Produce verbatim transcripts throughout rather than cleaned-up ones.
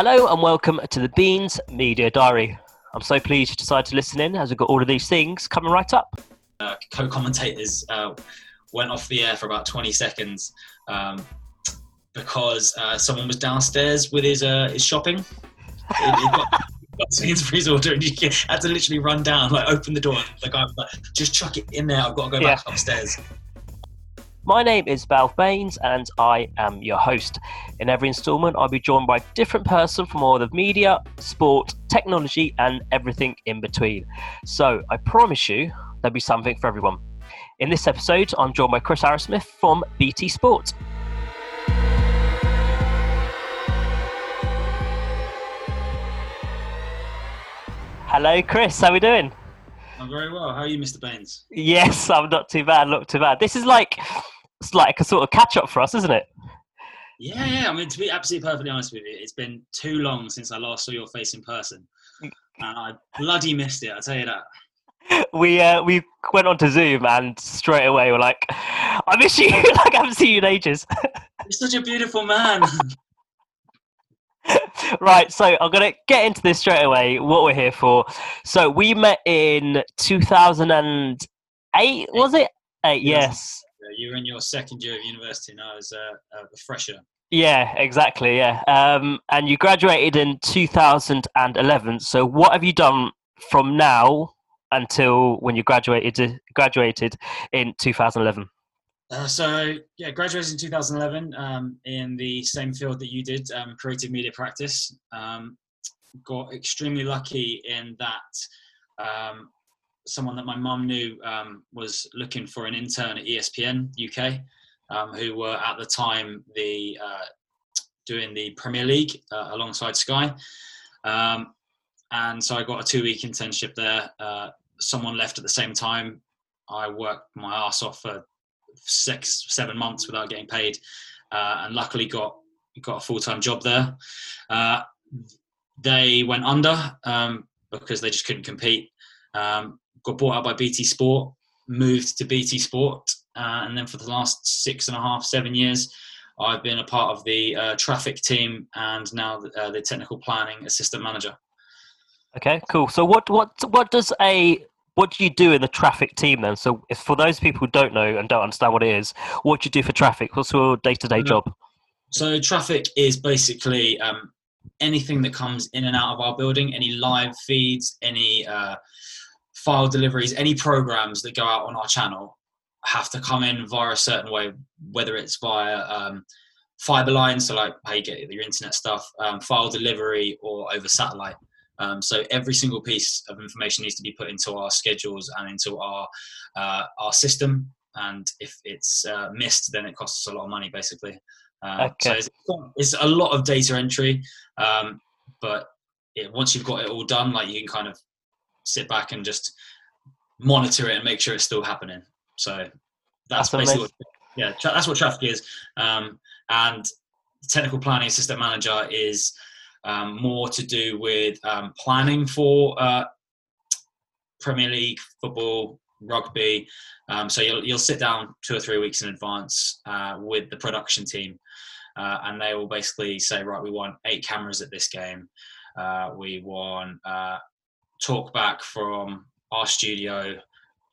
Hello and welcome to the Beans Media Diary. I'm so pleased you decided to listen in as we've got all of these things coming right up. Uh, co-commentators uh, went off the air for about twenty seconds um, because uh, someone was downstairs with his, uh, his shopping. He got, got Sainsbury's order and you had to literally run down, like open the door. The guy was like, just chuck it in there, I've got to go yeah. back upstairs. My name is Valve Baines and I am your host. In every instalment, I'll be joined by a different person from all the media, sport, technology and everything in between. So I promise you there'll be something for everyone. In this episode, I'm joined by Chris Arrowsmith from B T Sport. Hello Chris, how are we doing? I'm very well. How are you, Mister Baines? Yes, I'm not too bad, not too bad. This is like... It's like a sort of catch-up for us, isn't it? Yeah, yeah. I mean, to be absolutely perfectly honest with you, it's been too long since I last saw your face in person. And I bloody missed it, I'll tell you that. We uh, we went on to Zoom and straight away we're like, I miss you, like I haven't seen you in ages. You're such a beautiful man. Right, so I'm going to get into this straight away, what we're here for. So we met in two thousand eight, was it? Eight, yes. yes. You were in your second year of university and I was uh, a fresher. Yeah, exactly, yeah. Um, and you graduated in two thousand eleven. So what have you done from now until when you graduated graduated in two thousand eleven? Uh, so, yeah, graduated in two thousand eleven um, in the same field that you did, um, creative media practice. Um, got extremely lucky in that... Um, someone that my mum knew um, was looking for an intern at E S P N U K, um, who were at the time the uh, doing the Premier League uh, alongside Sky. Um, and so I got a two-week internship there. Uh, someone left at the same time. I worked my ass off for six, seven months without getting paid uh, and luckily got got a full-time job there. Uh, they went under um, because they just couldn't compete. Um, got bought out by B T Sport, moved to B T Sport, uh, and then for the last six and a half, seven years, I've been a part of the uh, traffic team and now the, uh, the technical planning assistant manager. Okay, cool. So what what what does a what do you do in the traffic team then? So if, for those people who don't know and don't understand what it is, what do you do for traffic? What's your day-to-day job? So traffic is basically um, anything that comes in and out of our building, any live feeds, any uh, file deliveries, any programs that go out on our channel have to come in via a certain way, whether it's via um, fiber line, so like how you get your internet stuff, um, file delivery or over satellite. Um, so every single piece of information needs to be put into our schedules and into our uh, our system. And if it's uh, missed, then it costs us a lot of money, basically. Uh, okay. So it's, it's a lot of data entry, um, but it, once you've got it all done, like you can kind of sit back and just monitor it and make sure it's still happening. So that's, that's basically what, yeah, tra- that's what traffic is. Um, and technical planning assistant manager is um, more to do with um, planning for uh, Premier League, football, rugby. Um, so you'll, you'll sit down two or three weeks in advance uh, with the production team uh, and they will basically say, right, we want eight cameras at this game. Uh, we want... Uh, talk back from our studio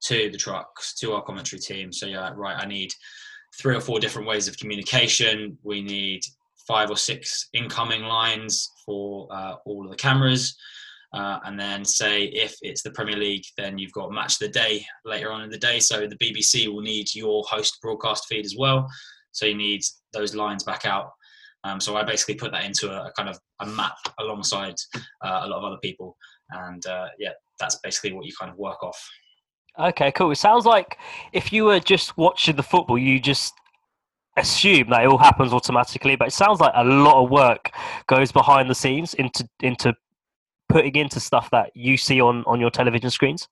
to the trucks to our commentary team. So yeah, right, I need three or four different ways of communication. We need five or six incoming lines for uh, all of the cameras. Uh, and then say, if it's the Premier League, then you've got match of the day later on in the day. So the B B C will need your host broadcast feed as well. So you need those lines back out. Um, so I basically put that into a, a kind of a map alongside uh, a lot of other people. And uh, yeah, that's basically what you kind of work off. Okay, cool. It sounds like if you were just watching the football, you just assume that it all happens automatically. But it sounds like a lot of work goes behind the scenes into into putting into stuff that you see on, on your television screens.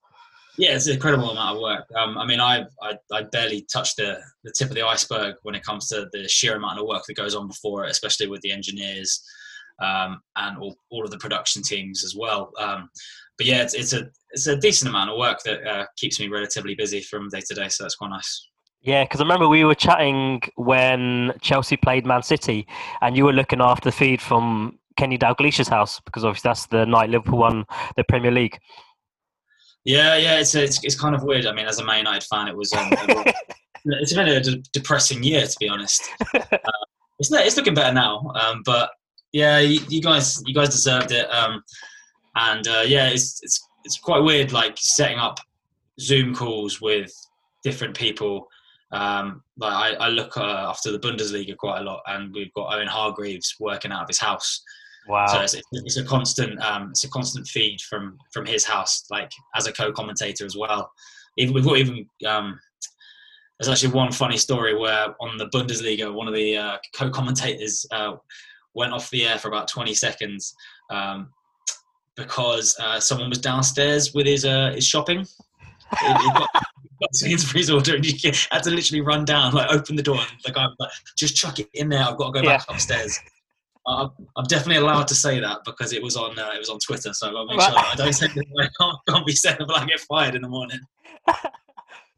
Yeah, it's an incredible amount of work. Um, I mean, I've, I I barely touched the, the tip of the iceberg when it comes to the sheer amount of work that goes on before it, especially with the engineers. Um, and all, all of the production teams as well. Um, but yeah, it's, it's a it's a decent amount of work that uh, keeps me relatively busy from day to day. So that's quite nice. Yeah, because I remember we were chatting when Chelsea played Man City, and you were looking after the feed from Kenny Dalglish's house, because obviously that's the night Liverpool won the Premier League. Yeah, yeah, it's it's, it's kind of weird. I mean, as a Man United fan, it was um, it's been a de- depressing year, to be honest. Uh, it's not, it's looking better now, um, but yeah, you, you guys you guys deserved it. Um, and uh, yeah, it's it's it's quite weird, like setting up Zoom calls with different people. Um, like I, I look uh, after the Bundesliga quite a lot, and we've got Owen Hargreaves working out of his house. Wow! So it's, it's a constant, um, it's a constant feed from, from his house, like as a co-commentator as well. Even we've got even um, there's actually one funny story where on the Bundesliga, one of the uh, co-commentators uh, went off the air for about twenty seconds um, because uh, someone was downstairs with his uh, his shopping. Sainsbury's order, and you had to literally run down, like open the door, and the guy was like, just chuck it in there. I've got to go yeah. back upstairs. Uh, I'm definitely allowed to say that because it was on uh, it was on Twitter, so I've got to make right. sure that I don't say that I can't, can't be said if I get fired in the morning.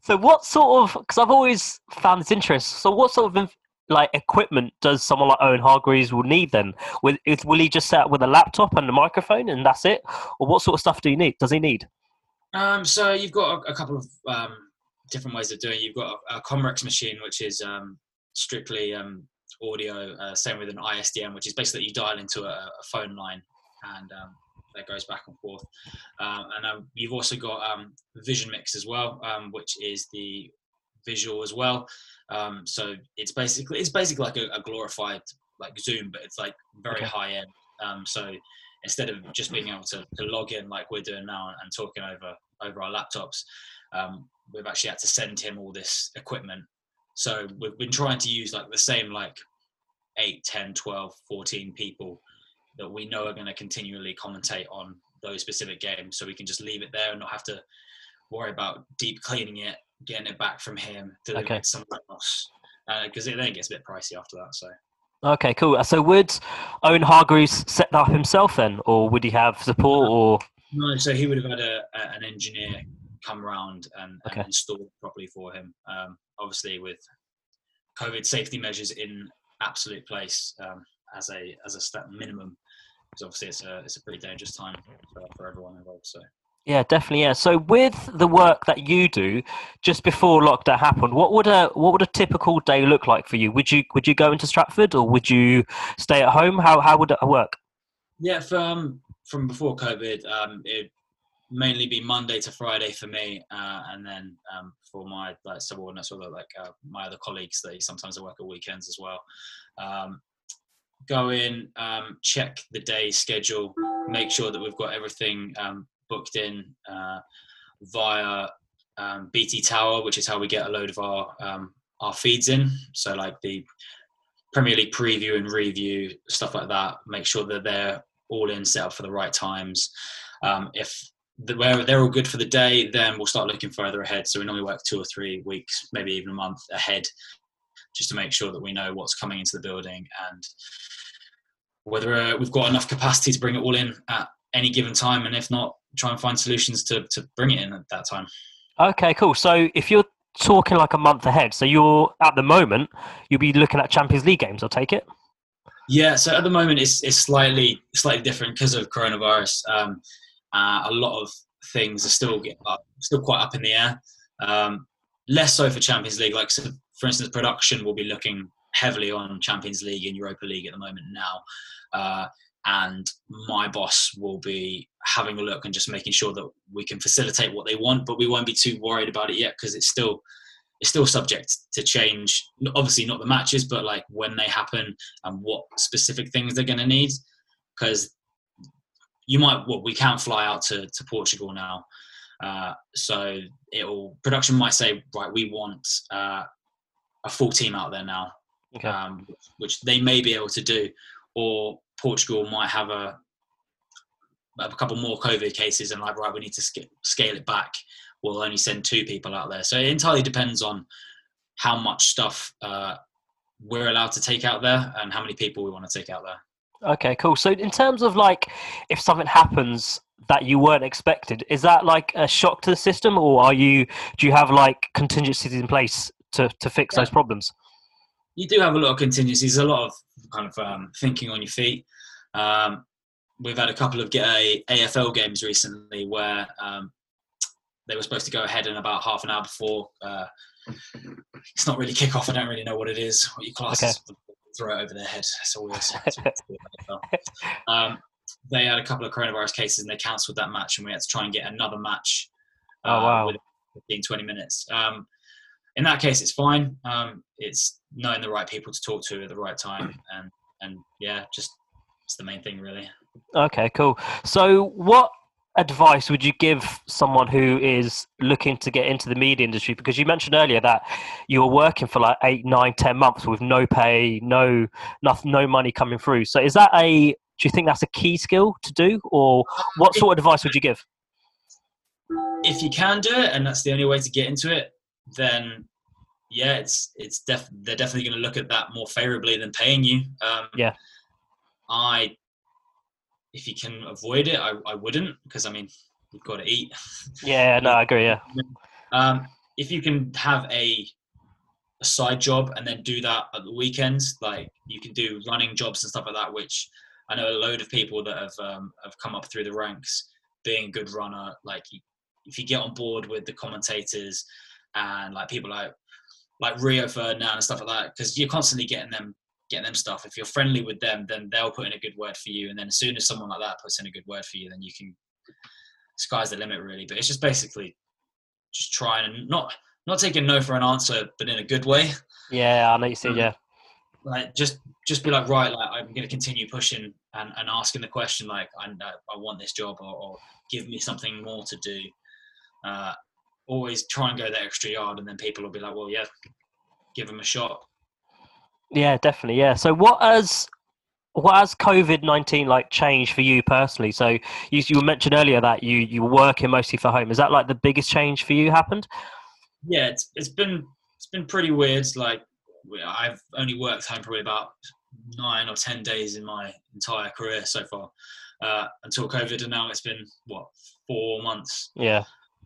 So, what sort of? Because I've always found this interest. So, what sort of like equipment does someone like Owen Hargreaves will need then? Will, will he just set up with a laptop and a microphone and that's it, or what sort of stuff do you need? Does he need? Um, so you've got a, a couple of um, different ways of doing it. You've got a, a Comrex machine, which is um, strictly um, audio, uh, same with an I S D N, which is basically you dial into a, a phone line and um, that goes back and forth. Um, and um, you've also got um, Vision Mix as well, um, which is the visual as well. Um, so it's basically it's basically like a, a glorified like Zoom, but it's like very okay. high end. Um, so instead of just being able to, to log in like we're doing now and, and talking over, over our laptops, um, we've actually had to send him all this equipment. So we've been trying to use like the same like eight, ten, twelve, fourteen people that we know are going to continually commentate on those specific games, so we can just leave it there and not have to worry about deep cleaning it, getting it back from him to okay. someone else, because uh, it then gets a bit pricey after that. So. Okay, cool. So would Owen Hargreaves set that up himself then, or would he have support? Or no, so he would have had a, a, an engineer come round and, okay. and install it properly for him. Um, obviously, with COVID safety measures in absolute place um, as a as a step minimum, because obviously it's a it's a pretty dangerous time for, for everyone involved. So. Yeah, definitely. Yeah. So with the work that you do, just before lockdown happened, what would a what would a typical day look like for you? Would you would you go into Stratford or would you stay at home? How how would it work? Yeah, from from before COVID, um, it'd mainly be Monday to Friday for me, uh, and then um, for my like subordinates or like uh, my other colleagues, they sometimes they work at weekends as well. Um, go in, um, check the day schedule, make sure that we've got everything. Um, booked in uh, via um, B T tower, which is how we get a load of our um, our feeds in. So like the Premier League preview and review, stuff like that, make sure that they're all in, set up for the right times. Um, if the, where they're all good for the day, then we'll start looking further ahead. So we normally work two or three weeks, maybe even a month ahead, just to make sure that we know what's coming into the building and whether uh, we've got enough capacity to bring it all in at any given time, and if not, try and find solutions to, to bring it in at that time. Okay, cool. So if you're talking like a month ahead, so you're at the moment, you'll be looking at Champions League games, I'll take it? Yeah, so at the moment it's it's slightly slightly different because of coronavirus. Um, uh, a lot of things are still up, still quite up in the air. Um, less so for Champions League. Like so for instance, production will be looking heavily on Champions League and Europa League at the moment now. Uh, And my boss will be having a look and just making sure that we can facilitate what they want, but we won't be too worried about it yet because it's still it's still subject to change. Obviously, not the matches, but like when they happen and what specific things they're going to need. Because you might, well, we can't fly out to, to Portugal now, uh, so it'll production might say, right, we want uh, a full team out there now, okay. um, which they may be able to do, or Portugal might have a a couple more COVID cases and like, right, we need to sc- scale it back. We'll only send two people out there. So it entirely depends on how much stuff uh, we're allowed to take out there and how many people we want to take out there. Okay, cool. So in terms of like, if something happens that you weren't expected, is that like a shock to the system, or are you, do you have like contingencies in place to, to fix yeah. those problems? You do have a lot of contingencies, a lot of kind of um, thinking on your feet. Um, we've had a couple of a, A F L games recently where um, they were supposed to go ahead in about half an hour before. Uh, it's not really kick-off. I don't really know what it is, what you class okay. Throw it over their head. It's always, it's always um, they had a couple of coronavirus cases and they cancelled that match, and we had to try and get another match. Uh, oh, wow. Within fifteen, twenty minutes. Um, in that case, it's fine. Um, it's knowing the right people to talk to at the right time. And, and yeah, just it's the main thing, really. Okay, cool. So what advice would you give someone who is looking to get into the media industry? Because you mentioned earlier that you were working for like eight, nine, ten months with no pay, no, no, no money coming through. So is that a, do you think that's a key skill to do? Or what sort of advice would you give? If you can do it and that's the only way to get into it, then yeah, it's it's def- they're definitely going to look at that more favorably than paying you. Um, yeah, I if you can avoid it, I, I wouldn't, because I mean you've got to eat. Yeah, no, I agree. Yeah, um, if you can have a, a side job and then do that at the weekends, like you can do running jobs and stuff like that, which I know a load of people that have um, have come up through the ranks being a good runner, like. If you get on board with the commentators and like people like like Rio Ferdinand and stuff like that, because you're constantly getting them getting them stuff. If you're friendly with them, then they'll put in a good word for you. And then as soon as someone like that puts in a good word for you, then you can sky's the limit, really. But it's just basically just trying and not not taking no for an answer, but in a good way. Yeah, I know you said um, yeah. Like just just be like, right, like I'm going to continue pushing and, and asking the question, like I I want this job, or, or give me something more to do. Uh, always try and go that extra yard, and then people will be like, well, yeah, give them a shot. Yeah, definitely. Yeah. So what has, what has COVID nineteen like changed for you personally? So you, you mentioned earlier that you, you were working mostly for home. Is that like the biggest change for you happened? Yeah, it's, it's been, it's been pretty weird. Like I've only worked home probably about nine or ten days in my entire career so far, uh, until COVID, and now it's been what, four months. Yeah.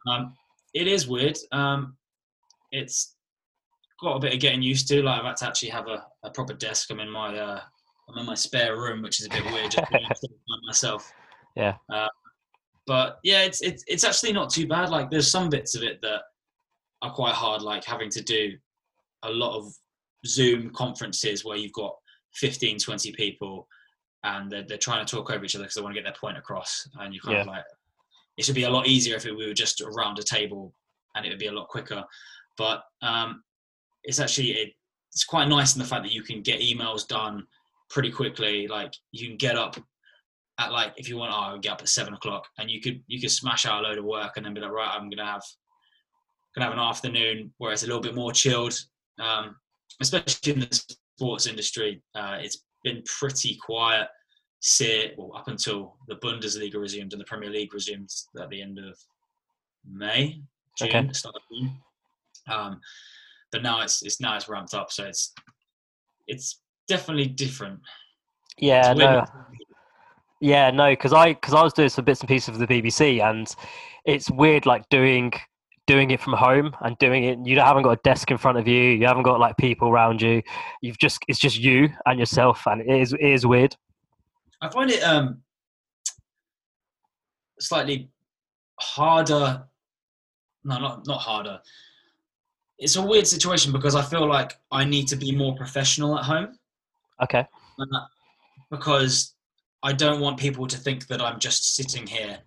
Um, it is weird. Um, it's got a bit of getting used to. Like I've had to actually have a, a proper desk. I'm in my uh, I'm in my spare room, which is a bit weird just being by myself. Yeah. Uh, but yeah, it's it's it's actually not too bad. Like there's some bits of it that are quite hard, like having to do a lot of Zoom conferences where you've got fifteen, twenty people, and they're they're trying to talk over each other because they want to get their point across, and you kind yeah. of like. It would be a lot easier if we were just around a table, and it would be a lot quicker. But um, it's actually it, it's quite nice in the fact that you can get emails done pretty quickly. Like you can get up at like if you want, oh, I would get up at seven o'clock, and you could you could smash out a load of work and then be like, right, I'm gonna have gonna have an afternoon where it's a little bit more chilled. Um, especially in the sports industry, uh, it's been pretty quiet. Say, well, up until the Bundesliga resumed and the Premier League resumed at the end of May, June, okay. start of June. Um, but now it's it's now it's ramped up, so it's it's definitely different. Yeah, no, yeah, no, because I because I was doing some bits and pieces of the B B C, and it's weird, like doing doing it from home and doing it. You haven't got a desk in front of you. You haven't got like people around you. You've just it's just you and yourself, and it is it is weird. I find it um, slightly harder. No, not not harder. It's a weird situation because I feel like I need to be more professional at home. Okay. Uh, because I don't want people to think that I'm just sitting here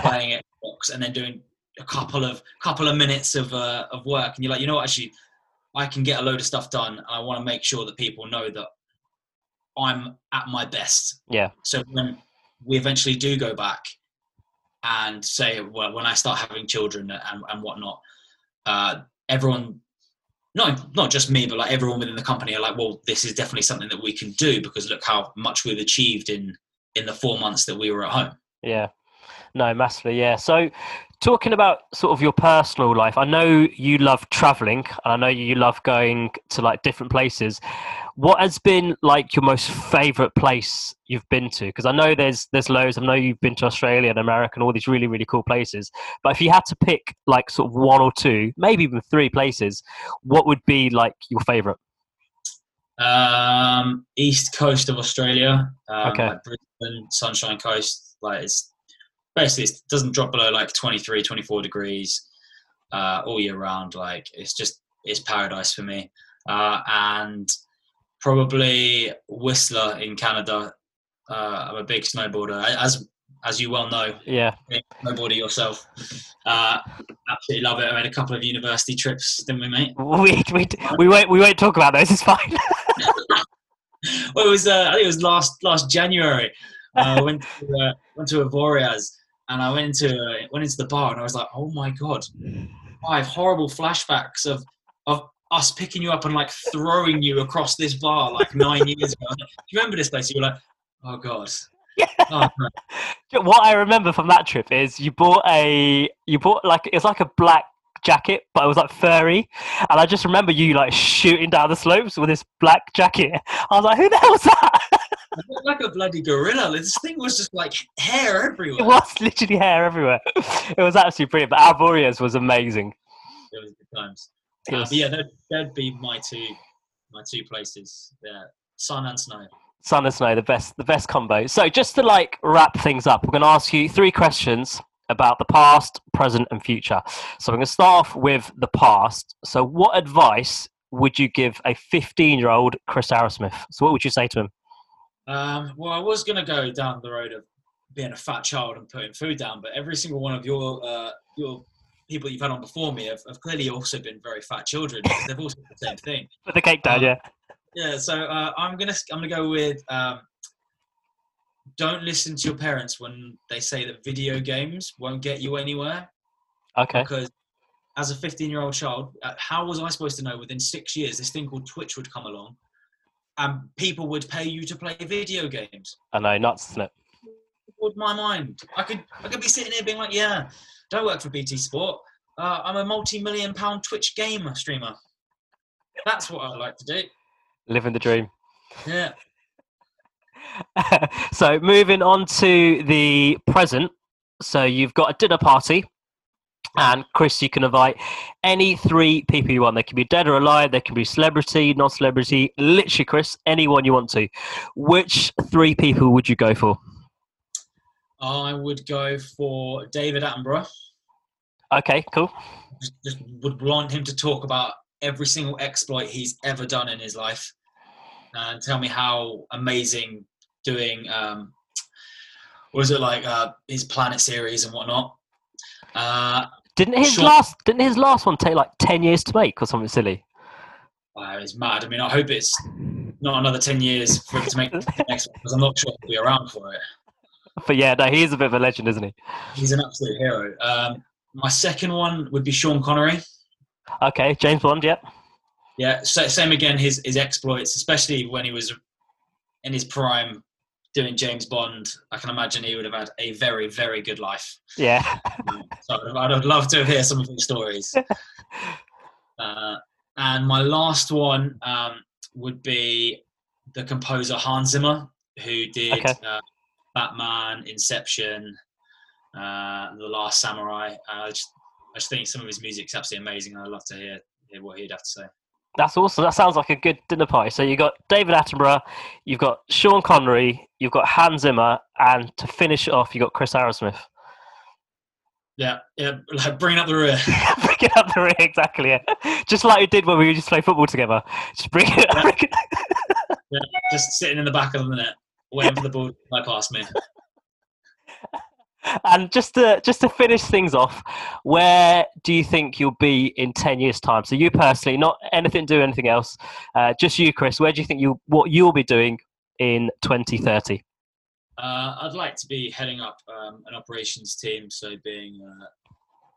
playing Xbox and then doing a couple of couple of minutes of uh, of work, and you're like, you know what, actually, I can get a load of stuff done, and I want to make sure that people know that I'm at my best. Yeah. So when we eventually do go back and say, well, when I start having children and, and whatnot, uh, everyone, not, not just me, but like everyone within the company are like, well, this is definitely something that we can do because look how much we've achieved in, in the four months that we were at home. Yeah. No, massively. Yeah. So talking about sort of your personal life, I know you love traveling and I know you love going to like different places. What has been like your most favorite place you've been to? Because I know there's, there's loads. I know you've been to Australia and America and all these really, really cool places, but if you had to pick like sort of one or two, maybe even three places, what would be like your favorite? Um, east coast of Australia, um, okay. Like Brisbane, Sunshine Coast. Like it's basically it doesn't drop below like twenty-three, twenty-four degrees uh, all year round. Like it's just it's paradise for me. Uh, and probably Whistler in Canada. Uh, I'm a big snowboarder, as as you well know. Yeah, snowboarder yourself. Uh, absolutely love it. I made a couple of university trips, didn't we, mate? We we we won't we won't talk about those. It's fine. Well, it was uh, I think it was last last January. Uh, I went to uh, went to Avoriaz and I went to uh, went into the bar and I was like, oh my god, I have horrible flashbacks of of us picking you up and like throwing you across this bar like nine years ago. Do you remember this place? You were like, oh god. Yeah. Oh, god. What I remember from that trip is you bought a you bought like it's like a black jacket, but it was like furry, and I just remember you like shooting down the slopes with this black jacket. I was like, who the hell was that? I looked like a bloody gorilla. This thing was just like hair everywhere. It was literally hair everywhere. It was absolutely brilliant. But Alvorias was amazing. It was good times. Uh, was... Yeah, that'd, that'd be my two my two places. Yeah. Sun and snow. Sun and snow, the best the best combo. So just to like wrap things up, we're gonna ask you three questions about the past, present and future. So I'm going to start off with the past. So what advice would you give a fifteen-year-old Chris Arrowsmith? So what would you say to him? Um, well, I was going to go down the road of being a fat child and putting food down, but every single one of your uh, your people you've had on before me have, have clearly also been very fat children because they've also done the same thing. Put the cake down, um, yeah. Yeah, so uh, I'm going to I'm going to go with... Um, don't listen to your parents when they say that video games won't get you anywhere. Okay. Because as a fifteen-year-old child, how was I supposed to know within six years this thing called Twitch would come along and people would pay you to play video games? I know, nuts, isn't it? It blew my mind. I could, I could be sitting here being like, yeah, don't work for B T Sport. Uh, I'm a multi-million pound Twitch game streamer. That's what I like to do. Living the dream. Yeah. So moving on to the present. So you've got a dinner party and Chris, you can invite any three people you want. They can be dead or alive. They can be celebrity, non-celebrity, literally Chris, anyone you want to. Which three people would you go for? I would go for David Attenborough. Okay, cool. Just, just would want him to talk about every single exploit he's ever done in his life and tell me how amazing doing um was it like uh his planet series and whatnot. uh didn't his Sean, last didn't his last one take like ten years to make or something silly? Uh, it's mad. I mean, I hope it's not another ten years for him to make the next one, because I'm not sure he'll be around for it. But yeah, no, he is a bit of a legend, isn't he? He's an absolute hero. Um my second one would be Sean Connery. Okay, James Bond. Yep. Yeah, so same again, his his exploits, especially when he was in his prime doing James Bond. I can imagine he would have had a very, very good life. Yeah. So I'd have loved to hear some of his stories. Uh, and my last one um, would be the composer Hans Zimmer, who did okay. uh, Batman, Inception, uh, The Last Samurai. Uh, I, just, I just think some of his music's absolutely amazing. I'd love to hear, hear what he'd have to say. That's awesome. That sounds like a good dinner party. So you've got David Attenborough, you've got Sean Connery, you've got Hans Zimmer, and to finish it off, you've got Chris Arrowsmith. Yeah, yeah, like bringing up the rear. Bringing up the rear, exactly, yeah. Just like we did when we were just playing football together. Just bring it yeah. up. Yeah, just sitting in the back of the net, waiting for the ball to fly past me. And just to just to finish things off, where do you think you'll be in ten years' time? So you personally, not anything to do anything else, uh, just you, Chris. Where do you think you what you'll be doing in twenty thirty? Uh, I'd like to be heading up um, an operations team, so being uh,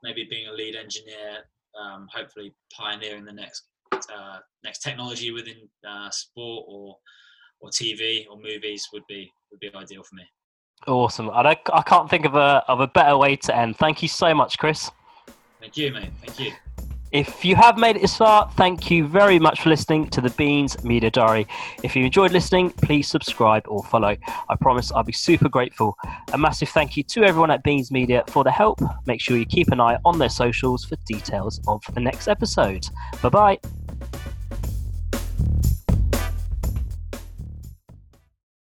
maybe being a lead engineer, um, hopefully pioneering the next uh, next technology within uh, sport or or T V or movies would be would be ideal for me. Awesome. I, don't, I can't think of a of a better way to end. Thank you so much, Chris. Thank you, mate. Thank you. If you have made it this far, thank you very much for listening to the Beans Media Diary. If you enjoyed listening, please subscribe or follow. I promise I'll be super grateful. A massive thank you to everyone at Beans Media for the help. Make sure you keep an eye on their socials for details of the next episode. Bye-bye.